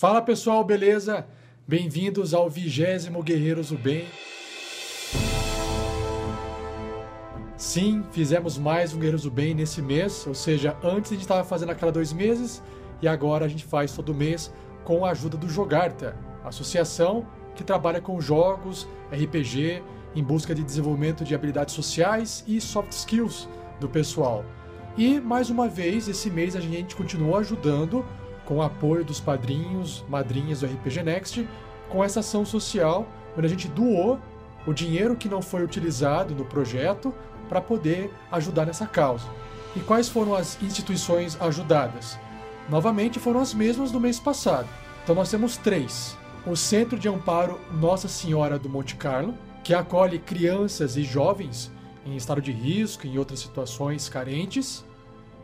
Fala pessoal, beleza? Bem-vindos ao 20º Guerreiros do Bem. Sim, fizemos mais um Guerreiros do Bem nesse mês, ou seja, antes a gente estava fazendo a cada 2 meses e agora a gente faz todo mês com a ajuda do Jogarta, associação que trabalha com jogos, RPG, em busca de desenvolvimento de habilidades sociais e soft skills do pessoal. E, mais uma vez, esse mês a gente continuou ajudando, com o apoio dos padrinhos, madrinhas do RPG Next, com essa ação social, onde a gente doou o dinheiro que não foi utilizado no projeto para poder ajudar nessa causa. E quais foram as instituições ajudadas? Novamente, foram as mesmas do mês passado. Então nós temos 3. O Centro de Amparo Nossa Senhora do Monte Carlo, que acolhe crianças e jovens em estado de risco e em outras situações carentes,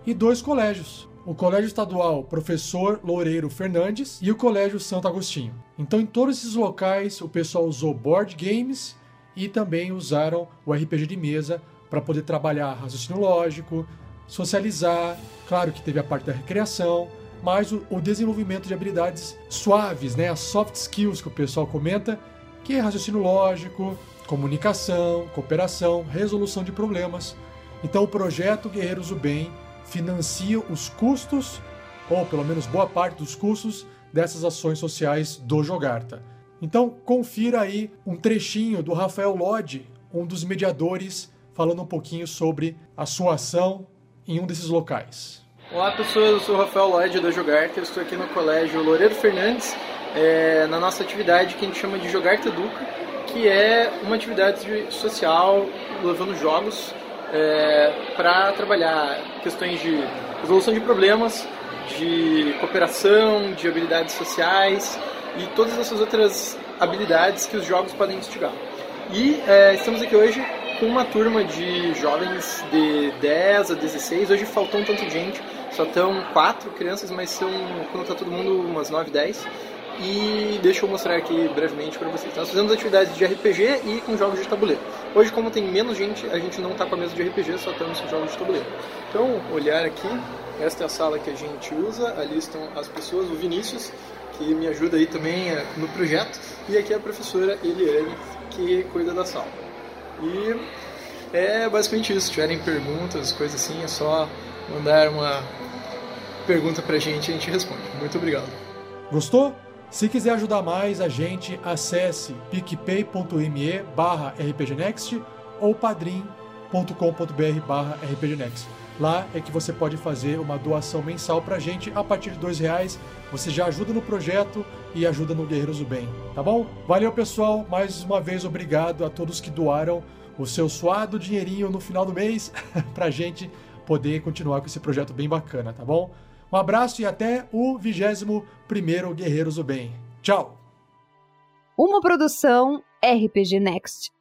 e 2 colégios, o Colégio Estadual Professor Loureiro Fernandes e o Colégio Santo Agostinho. Então em todos esses locais o pessoal usou board games e também usaram o RPG de mesa para poder trabalhar raciocínio lógico, socializar, claro que teve a parte da recreação, mas o desenvolvimento de habilidades suaves, né? As soft skills que o pessoal comenta, que é raciocínio lógico, comunicação, cooperação, resolução de problemas. Então o projeto Guerreiros do Bem financia os custos, ou pelo menos boa parte dos custos, dessas ações sociais do Jogarta. Então confira aí um trechinho do Rafael Lodi, um dos mediadores, falando um pouquinho sobre a sua ação em um desses locais. Olá pessoas, eu sou o Rafael Lodi da Jogarta, eu estou aqui no Colégio Loureiro Fernandes, na nossa atividade que a gente chama de Jogarta Educa, que é uma atividade social levando jogos para trabalhar questões de resolução de problemas, de cooperação, de habilidades sociais e todas essas outras habilidades que os jogos podem instigar. E estamos aqui hoje com uma turma de jovens de 10 a 16, hoje faltou um tanto de gente, só estão 4 crianças, mas são, quando está todo mundo, umas 9, 10. E deixa eu mostrar aqui brevemente para vocês. Nós fazemos atividades de RPG e com jogos de tabuleiro. Hoje, como tem menos gente, a gente não está com a mesa de RPG, só estamos com jogos de tabuleiro. Então, olhar aqui, esta é a sala que a gente usa, ali estão as pessoas, o Vinícius, que me ajuda aí também no projeto, e aqui a professora Eliane, que cuida da sala. E é basicamente isso, se tiverem perguntas, coisas assim, é só mandar uma pergunta para a gente responde. Muito obrigado. Gostou? Se quiser ajudar mais a gente, acesse picpay.me/rpgnext ou padrim.com.br/rpgnext. Lá é que você pode fazer uma doação mensal pra gente a partir de R$2. Você já ajuda no projeto e ajuda no Guerreiros do Bem, tá bom? Valeu pessoal, mais uma vez obrigado a todos que doaram o seu suado dinheirinho no final do mês pra gente poder continuar com esse projeto bem bacana, tá bom? Um abraço e até o 21º Guerreiros do Bem. Tchau! Uma produção RPG Next.